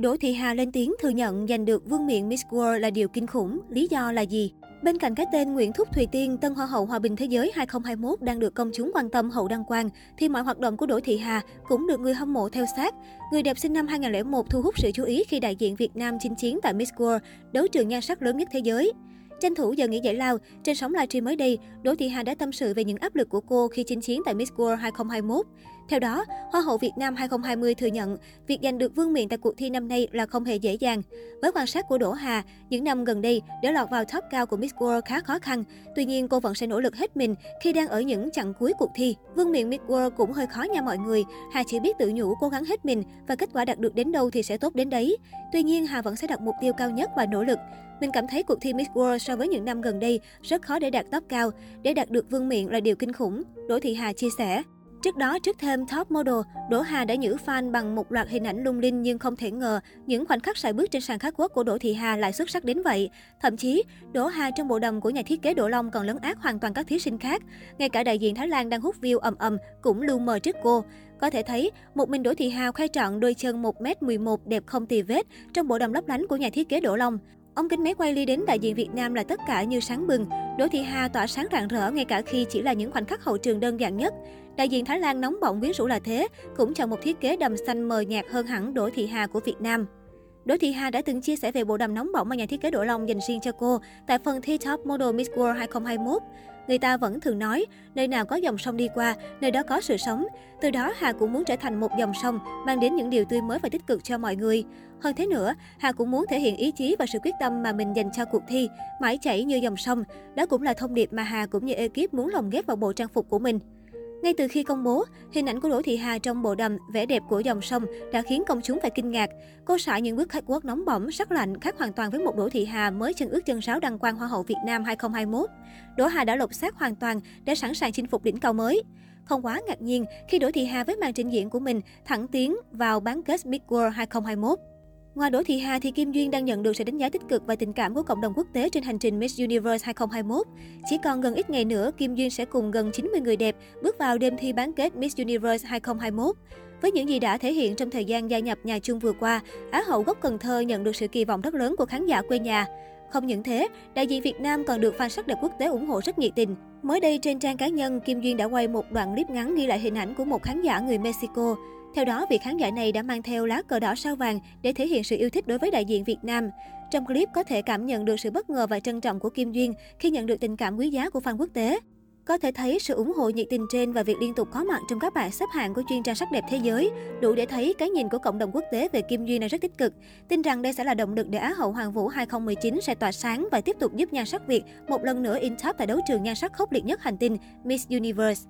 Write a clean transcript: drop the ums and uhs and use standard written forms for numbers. Đỗ Thị Hà lên tiếng thừa nhận giành được vương miện Miss World là điều kinh khủng, lý do là gì? Bên cạnh cái tên Nguyễn Thúc Thùy Tiên, tân Hoa hậu Hòa bình Thế giới 2021 đang được công chúng quan tâm hậu đăng quang, thì mọi hoạt động của Đỗ Thị Hà cũng được người hâm mộ theo sát. Người đẹp sinh năm 2001 thu hút sự chú ý khi đại diện Việt Nam chinh chiến tại Miss World, đấu trường nhan sắc lớn nhất thế giới. Tranh thủ giờ nghỉ giải lao, trên sóng livestream mới đây, Đỗ Thị Hà đã tâm sự về những áp lực của cô khi chinh chiến tại Miss World 2021. Theo đó, Hoa hậu Việt Nam 2020 thừa nhận, việc giành được vương miện tại cuộc thi năm nay là không hề dễ dàng. Với quan sát của Đỗ Hà, những năm gần đây để lọt vào top cao của Miss World khá khó khăn. Tuy nhiên, cô vẫn sẽ nỗ lực hết mình khi đang ở những chặng cuối cuộc thi. Vương miện Miss World cũng hơi khó nha mọi người. Hà chỉ biết tự nhủ cố gắng hết mình và kết quả đạt được đến đâu thì sẽ tốt đến đấy. Tuy nhiên, Hà vẫn sẽ đặt mục tiêu cao nhất và nỗ lực. Mình cảm thấy cuộc thi Miss World so với những năm gần đây rất khó để đạt top cao. Để đạt được vương miện là điều kinh khủng, Đỗ Thị Hà chia sẻ. Trước đó, trước thêm top model, Đỗ Hà đã nhử fan bằng một loạt hình ảnh lung linh nhưng không thể ngờ những khoảnh khắc sải bước trên sàn khắc quốc của Đỗ Thị Hà lại xuất sắc đến vậy. Thậm chí, Đỗ Hà trong bộ đầm của nhà thiết kế Đỗ Long còn lấn át hoàn toàn các thí sinh khác. Ngay cả đại diện Thái Lan đang hút view ầm ầm cũng lu mờ trước cô. Có thể thấy, một mình Đỗ Thị Hà khoe trọn đôi chân 1m11 đẹp không tì vết trong bộ đầm lấp lánh của nhà thiết kế Đỗ Long. Ống kính máy quay ly đến đại diện Việt Nam là tất cả như sáng bừng. Đỗ Thị Hà tỏa sáng rạng rỡ ngay cả khi chỉ là những khoảnh khắc hậu trường đơn giản nhất. Đại diện Thái Lan nóng bỏng quyến rũ là thế, cũng chọn một thiết kế đầm xanh mờ nhạt hơn hẳn Đỗ Thị Hà của Việt Nam. Đỗ Thị Hà đã từng chia sẻ về bộ đầm nóng bỏng mà nhà thiết kế Đỗ Long dành riêng cho cô tại phần thi Top Model Miss World 2021. Người ta vẫn thường nói, nơi nào có dòng sông đi qua, nơi đó có sự sống. Từ đó, Hà cũng muốn trở thành một dòng sông, mang đến những điều tươi mới và tích cực cho mọi người. Hơn thế nữa, Hà cũng muốn thể hiện ý chí và sự quyết tâm mà mình dành cho cuộc thi, mãi chảy như dòng sông. Đó cũng là thông điệp mà Hà cũng như ekip muốn lồng ghép vào bộ trang phục của mình. Ngay từ khi công bố, hình ảnh của Đỗ Thị Hà trong bộ đầm, vẻ đẹp của dòng sông đã khiến công chúng phải kinh ngạc. Cô sải những bước catwalk nóng bỏng, sắc lạnh khác hoàn toàn với một Đỗ Thị Hà mới chân ướt chân ráo đăng quang Hoa hậu Việt Nam 2021. Đỗ Hà đã lột xác hoàn toàn để sẵn sàng chinh phục đỉnh cao mới. Không quá ngạc nhiên khi Đỗ Thị Hà với màn trình diễn của mình thẳng tiến vào bán kết Miss World 2021. Ngoài Đỗ Thị Hà thì Kim Duyên đang nhận được sự đánh giá tích cực và tình cảm của cộng đồng quốc tế trên hành trình Miss Universe 2021. Chỉ còn gần ít ngày nữa, Kim Duyên sẽ cùng gần 90 người đẹp bước vào đêm thi bán kết Miss Universe 2021. Với những gì đã thể hiện trong thời gian gia nhập nhà chung vừa qua, Á hậu gốc Cần Thơ nhận được sự kỳ vọng rất lớn của khán giả quê nhà. Không những thế, đại diện Việt Nam còn được fan sắc đẹp quốc tế ủng hộ rất nhiệt tình. Mới đây trên trang cá nhân, Kim Duyên đã quay một đoạn clip ngắn ghi lại hình ảnh của một khán giả người Mexico. Theo đó, vị khán giả này đã mang theo lá cờ đỏ sao vàng để thể hiện sự yêu thích đối với đại diện Việt Nam. Trong clip có thể cảm nhận được sự bất ngờ và trân trọng của Kim Duyên khi nhận được tình cảm quý giá của fan quốc tế. Có thể thấy sự ủng hộ nhiệt tình trên và việc liên tục có mặt trong các bảng xếp hạng của chuyên trang sắc đẹp thế giới đủ để thấy cái nhìn của cộng đồng quốc tế về Kim Duyên là rất tích cực. Tin rằng đây sẽ là động lực để Á hậu Hoàng Vũ 2019 sẽ tỏa sáng và tiếp tục giúp nhan sắc Việt một lần nữa in top tại đấu trường nhan sắc khốc liệt nhất hành tinh Miss Universe.